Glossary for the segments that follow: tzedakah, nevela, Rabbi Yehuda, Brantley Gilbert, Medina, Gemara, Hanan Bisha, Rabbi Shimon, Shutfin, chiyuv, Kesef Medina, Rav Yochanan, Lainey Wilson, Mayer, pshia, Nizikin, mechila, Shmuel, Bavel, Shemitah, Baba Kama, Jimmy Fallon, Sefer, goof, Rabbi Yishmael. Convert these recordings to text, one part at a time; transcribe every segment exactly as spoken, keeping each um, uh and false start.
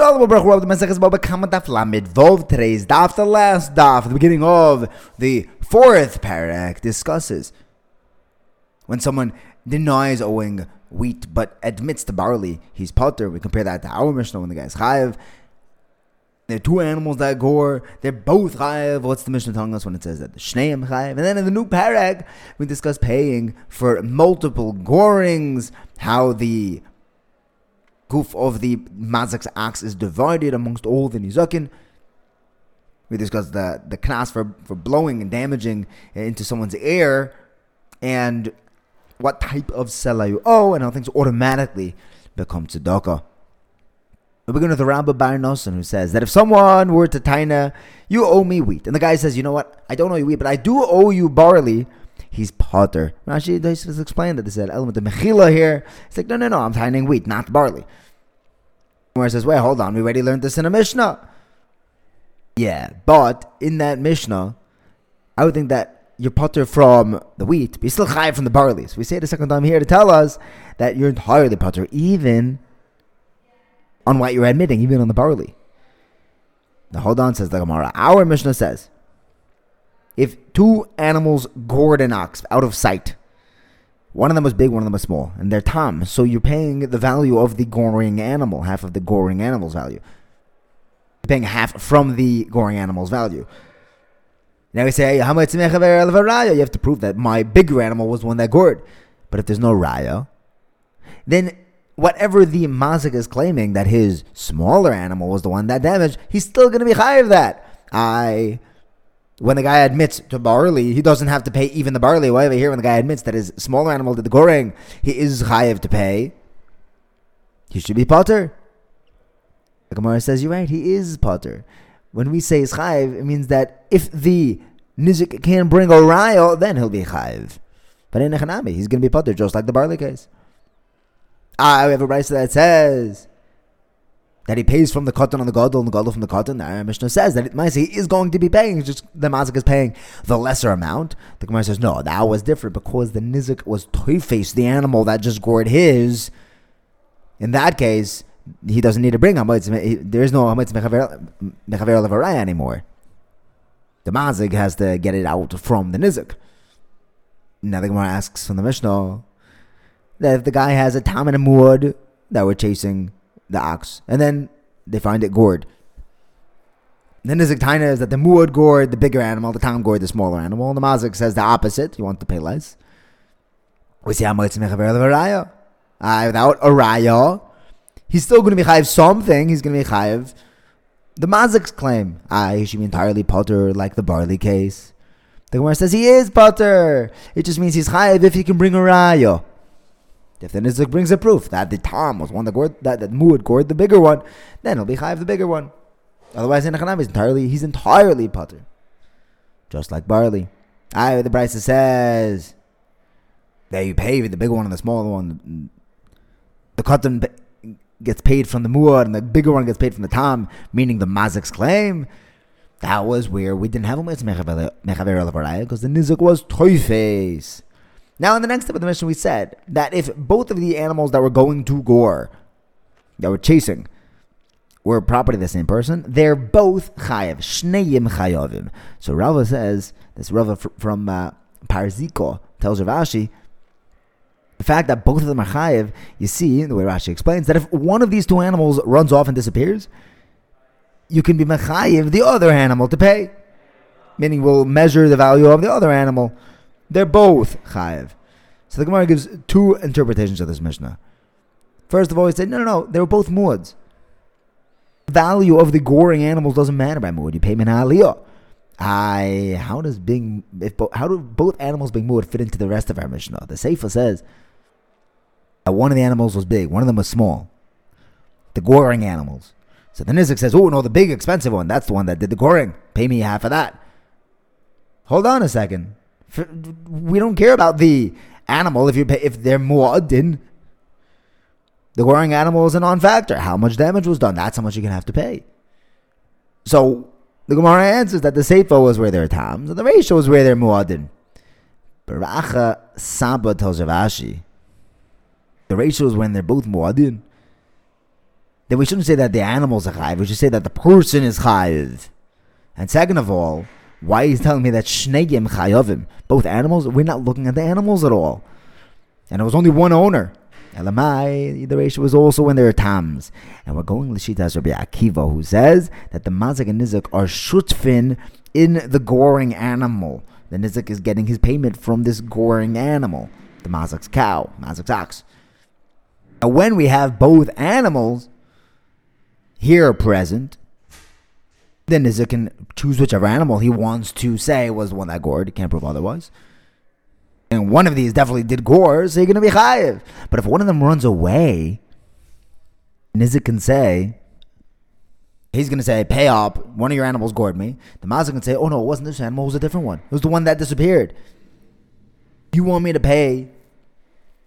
Shalom Baruch Hu, the Mazak is Baba Kama Daf Lamid Vov. Today's daf, the last daf, the beginning of the fourth perek, discusses when someone denies owing wheat but admits to barley, he's poter. We compare that to our Mishnah when the guy's Chayev. There are two animals that gore, they're both Chayev. What's the Mishnah telling us when it says that? The shneihem Chayev. And then in the new perek, we discuss paying for multiple gorings, how the goof of the Mazak's ox is divided amongst all the Nizikin. We discussed the, the knas for, for blowing and damaging into someone's air, and what type of sela you owe, and how things automatically become tzedakah. We begin with the Rabbi Barnoson, who says that if someone were to Taina, you owe me wheat, and the guy says, you know what, I don't owe you wheat, but I do owe you barley, he's poter. Rashi has explained that there's an element of mechila here. It's like, no, no, no, I'm taining wheat, not barley. Where it says, wait, hold on, we already learned this in a Mishnah. Yeah, but in that Mishnah, I would think that you're poter from the wheat, but you're still chayav from the barley. So we say it a second time here to tell us that you're entirely poter, even on what you're admitting, even on the barley. Now hold on, says the Gemara. Our Mishnah says, if two animals gored an ox out of sight, one of them was big, one of them was small, and they're tam, so you're paying the value of the goring animal, half of the goring animal's value. You're paying half from the goring animal's value. Now we say, you have to prove that my bigger animal was the one that gored. But if there's no raaya, then whatever the mazak is claiming that his smaller animal was the one that damaged, he's still going to be high of that. I... When the guy admits to barley, he doesn't have to pay even the barley. Why over here, when the guy admits that his smaller animal did the goring, he is chayev to pay. He should be poter. The Gemara says, you're right, he is poter. When we say is chayev, it means that if the nizik can bring a raaya, then he'll be chayev. But in echanami, he's going to be poter, just like the barley case. Ah, we have a brayta that says that he pays from the cotton on the goddol and the goddol from the cotton. The Mishnah says that it might say he is going to be paying, just the Mazak is paying the lesser amount. The Gemara says, no, that was different because the nizik was toifes, the animal that just gored his. In that case, he doesn't need to bring hametz. There is no hametz mechaver levaraya anymore. The Mazak has to get it out from the nizik. Now the Gemara asks from the Mishnah that if the guy has a tam and a muad that were chasing the ox, and then they find it gored. Then the Taina is that the muad gored the bigger animal, the tam gored the smaller animal, and the mazak says the opposite. You want to pay less. We see how much mechaver levaraya. Ah, without a raya, he's still going to be chayiv something. He's going to be chayiv the mazak's claim. Ah, he should be entirely poter, like the barley case. The Gemara says he is poter. It just means he's chayiv if he can bring a raya. If the nizik brings a proof that the tam was one that gored, that, that muad gored the bigger one, then he'll be chayav the bigger one. Otherwise, in echanam, he's entirely, he's entirely poter. Just like barley. Aye, the brayta says that you pay the bigger one and the smaller one. The cotton gets paid from the muad and the bigger one gets paid from the tam, meaning the mazak's claim. That was where we didn't have a mechaver levaraya because the nizik was toifes. Now, in the next step of the mission, we said that if both of the animals that were going to gore, that were chasing, were property of the same person, they're both chayav, shneihem chayavim. So Rava says, this Rava from uh, Parziko tells Ravashi, the fact that both of them are chayav, you see, the way Rashi explains, that if one of these two animals runs off and disappears, you can be mechayiv the other animal to pay. Meaning we'll measure the value of the other animal. They're both chayev. So the Gemara gives two interpretations of this Mishnah. First of all, he said, no, no, no, they were both muads. The value of the goring animals doesn't matter by muad. You pay min ha'aliyah. I, how does being, if bo- how do both animals being muad fit into the rest of our Mishnah? The Sefer says that one of the animals was big, one of them was small. The goring animals. So the Nizik says, oh, no, the big expensive one, that's the one that did the goring. Pay me half of that. Hold on a second. We don't care about the animal if you pay, if they're muadin. The goring animal is a non-factor. How much damage was done? That's how much you're going to have to pay. So the Gemara answers that the seifo is where they're tams and the ratio is where they're muadin. Baracha Saba tells Ravashi the ratio is when they're both muadin. then we shouldn't say that the animals are chayiv. We should say that the person is chayiv. And second of all, why he's telling me that shneihem chayavim, both animals? We're not looking at the animals at all. And it was only one owner. Elamai, the ratio was also when there are tams. And we're going l'shitas Rabbi Akiva, who says that the mazak and nizak are shutfin in the goring animal. The nizak is getting his payment from this goring animal. The mazak's cow, mazak's ox. Now when we have both animals here present, the nizak can choose whichever animal he wants to say was the one that gored. He can't prove otherwise. And one of these definitely did gore, so you're going to be chayiv. But if one of them runs away, Nizikin can say, he's going to say, pay up, one of your animals gored me. The Mazak can say, oh no, it wasn't this animal, it was a different one. It was the one that disappeared. You want me to pay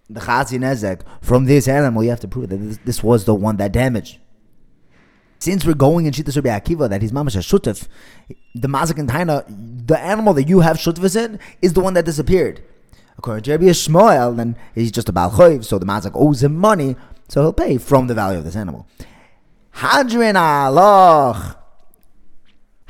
the Chazi Nezek from this animal, you have to prove that this, this was the one that damaged. Since we're going in Shittas Rabbi Akiva that he's mamash shutef, the Mazak and Taina, the animal that you have shutef in is the one that disappeared. According to Rabbi Yishmael, then he's just a Baal Chayev, so the Mazak owes him money, so he'll pay from the value of this animal. Hadrin Aloch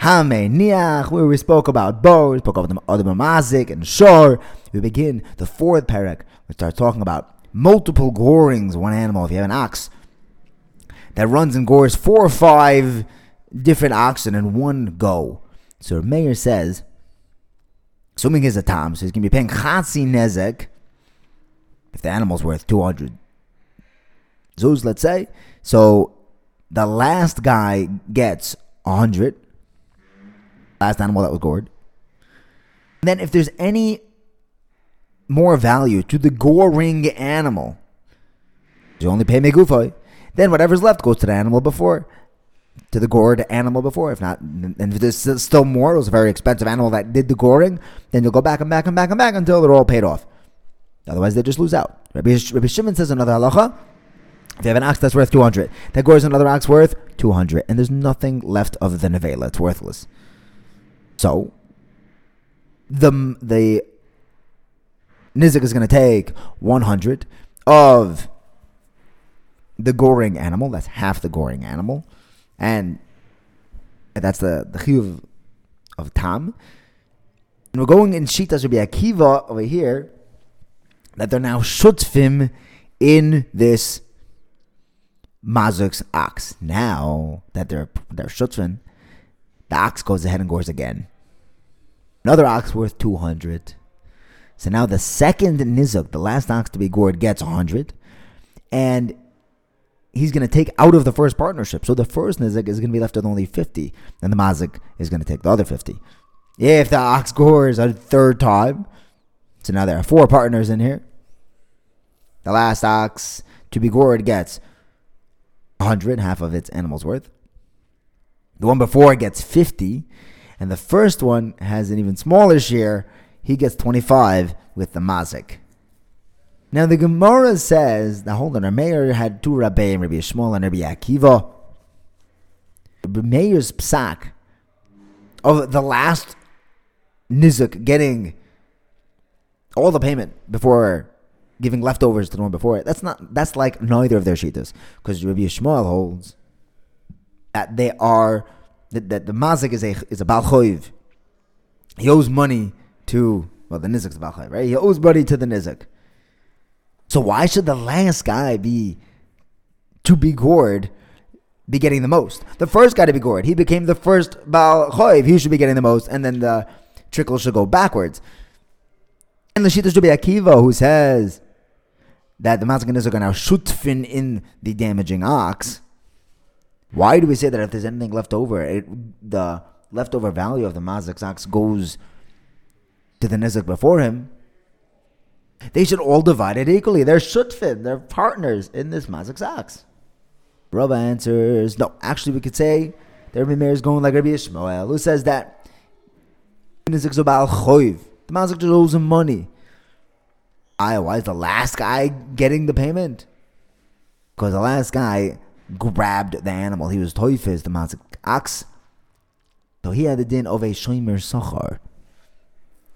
Hameniach, where we spoke about Bo, we spoke about the other Mazak and Shor. We begin the fourth perek. We start talking about multiple gorings. One animal, if you have an ox that runs and gores four or five different oxen in one go. So Mayer says, assuming he's a tam, so he's going to be paying chatzi nezek, if the animal's worth two hundred zuz, let's say. So the last guy gets one hundred, last animal that was gored. And then if there's any more value to the goring animal, you only pay megufoy, then whatever's left goes to the animal before, to the gored animal before. If not, and if there's still more, it was a very expensive animal that did the goring, then you'll go back and back and back and back until they're all paid off. Otherwise, they just lose out. Rabbi, Rabbi Shimon says another halacha, if you have an ox that's worth two hundred, that gores another ox worth two hundred, and there's nothing left of the nevela. It's worthless. So, the the nizak is going to take one hundred of the goring animal, that's half the goring animal, and that's the the chiyuv of, of tam. And we're going in Shita Rabbi Akiva over here that they're now shutfim in this mazuk's ox. Now that they're they're shutfim, the ox goes ahead and gores again. Another ox worth two hundred. So now the second nizuk, the last ox to be gored, gets a hundred, and he's going to take out of the first partnership. So the first nizak is going to be left with only fifty. And the mazak is going to take the other fifty. If the ox gores a third time. So now there are four partners in here. The last ox to be gored gets one hundred, half of its animal's worth. The one before gets fifty. And the first one has an even smaller share. He gets twenty-five with the mazak. Now the Gemara says, now hold on, our Mayer had two Rabbeim, Rabbi Shimon and Rabbi Akiva. Rabbi Meir's psak of the last nizuk getting all the payment before giving leftovers to the one before it. That's not. That's like neither of their shittas, because Rabbi Shimon holds that they are that, that the mazak is a is a Baal Chayev. He owes money to well the nizuk's Baal Chayev, right? He owes money to the nizuk. So why should the last guy be to be gored be getting the most? The first guy to be gored, he became the first Baal Chayev. He should be getting the most, and then the trickle should go backwards. And the Shittas Rabbi Akiva, who says that the mazak and nizuk are now shutfin in the damaging ox. Why do we say that if there's anything left over, it, the leftover value of the mazak's ox goes to the nizuk before him? They should all divide it equally. They're shutfin. They're partners in this mazak's ox. Rabbi answers, no, actually we could say that Rabbi Meir is going like Rabbi Yishmael, who says that the mazak just owes him money. I, why is the last guy getting the payment? Because the last guy grabbed the animal. He was toifes, the mazak ox. So he had the din of a shomer sachar.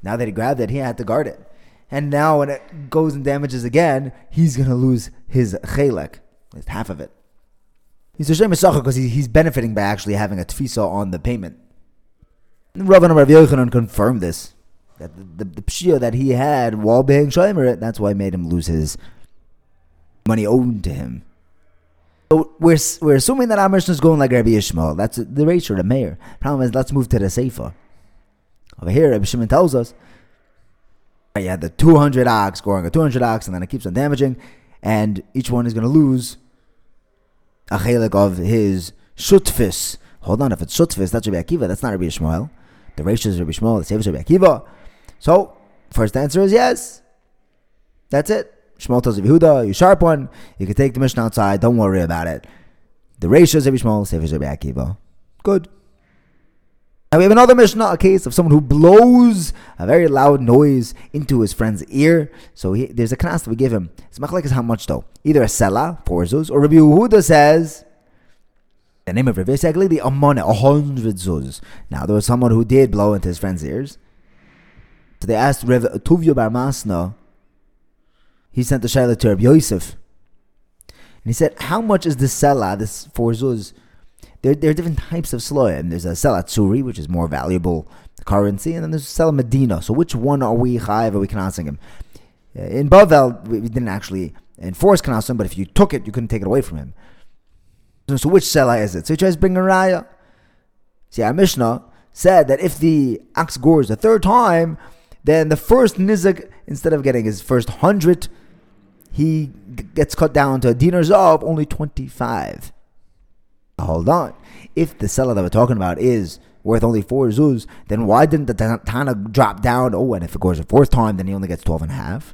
Now that he grabbed it, he had to guard it. And now when it goes and damages again, he's going to lose his chelek, at least half of it. He's a shame because he, he's benefiting by actually having a tfisa on the payment. And Rav and Rav Yochanan confirmed this, that the, the, the pshia that he had while being shaymer, that's why it made him lose his money owed to him. So we're we're assuming that our mission is going like Rebbi Yishmael. That's the ratio, the mayor. Problem is, let's move to the seifo. Over here, Rabbi Shimon tells us, you had the two hundred ox scoring a two hundred ox, and then it keeps on damaging, and each one is going to lose a chelik of his shutfis. Hold on, if it's shutfis, that's Rabbi Akiva, that's not Rabbi Yishmael. The ratio is Rabbi Yishmael, the seifo is Rabbi Akiva. So, first answer is yes. That's it. Shmuel tells Yehuda, you sharp one, you can take the mission outside, don't worry about it. The ratio is Rebbi Shimon, Sefer is Rabbi Akiva. Good. Now we have another Mishnah, a case of someone who blows a very loud noise into his friend's ear. So he, there's a knas that we give him. His machlek is how much though? Either a sela, four zuz, or Rabbi Yehuda says, the name of Rabbi Yosef, the amone, a hundred zuz. Now there was someone who did blow into his friend's ears. So they asked Rev Tuvio Bar Masna. He sent the shayla to Rabbi Yosef, and he said, "How much is this sela? This four zuz? There, there are different types of sela, and there's a sela tsuri, which is more valuable currency, and then there's sela Medina. So which one are we chayev? Are we knasing him? In Bavel, we didn't actually enforce knasim, but if you took it, you couldn't take it away from him. So which sela is it? So he tries to bring a raaya. See, our Mishnah said that if the ox gores the third time, then the first nizak, instead of getting his first hundred, he gets cut down to a dinar's of only twenty-five. Hold on. If the seller that we're talking about is worth only four zuz, then why didn't the Taina drop down? Oh, and if it goes a fourth time, then he only gets twelve and a half.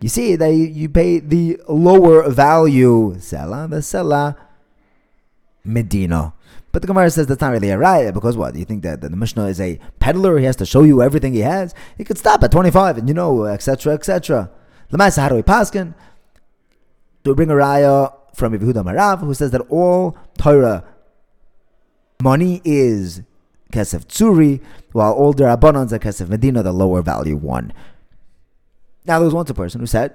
You see, they, you pay the lower value seller, the seller Medina. But the Gemara says that's not really a raaya, because what? You think that the Mishnah is a peddler? He has to show you everything he has? He could stop at twenty-five and, you know, et cetera, et cetera. L'maisa, how do we paskin? Do we bring a raaya from Yehuda Marav, who says that all Torah money is kesef tsuri, while all Darabonons are kesef Medina, the lower value one. Now, there was once a person who said,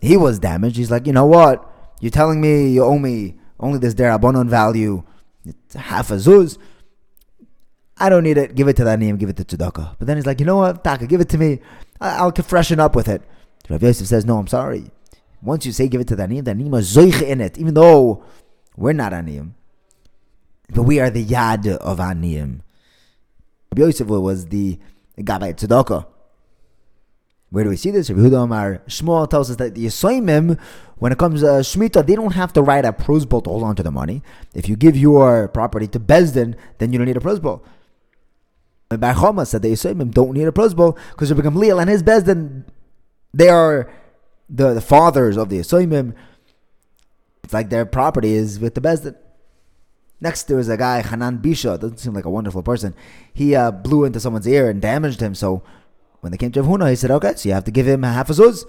he was damaged. He's like, you know what? You're telling me you owe me only this Darabonon value, it's half a zuz. I don't need it. Give it to that name. Give it to tzedakah. But then he's like, you know what, Taka, give it to me. I'll freshen up with it. Rabbi Yosef says, no, I'm sorry. Once you say give it to that name, that name is zoich in it, even though we're not aniyim, but we are the yad of aniyim. Rabbi Yosef was the gabbai tzedakah. Where do we see this? Rabbi Yehuda Amar Shmuel tells us that the Yisoimim, when it comes to uh, Shemitah, they don't have to write a pros bowl to hold on to the money. If you give your property to Bezdin, then you don't need a pros bowl. And Bar Choma said the Yisoimim don't need a pros bowl because Rabbi Gamliel and his Bezdin, they are the, the fathers of the Yisoimim. It's like their property is with the Bezdin. Next, there was a guy, Hanan Bisha, doesn't seem like a wonderful person. He uh, blew into someone's ear and damaged him, so when they came to Rav Huna, he said, okay, so you have to give him half a zuz.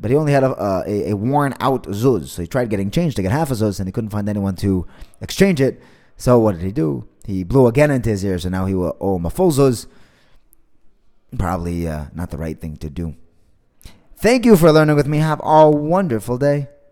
But he only had a, uh, a, a worn-out zuz. So he tried getting change to get half a zuz, and he couldn't find anyone to exchange it. So what did he do? He blew again into his ear, so now he will owe him a full zuz. Probably uh, not the right thing to do. Thank you for learning with me. Have a wonderful day.